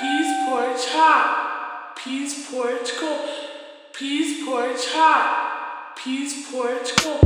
Peas porridge hot. Peas porridge cold. Peas porridge hot. Peas porridge cold.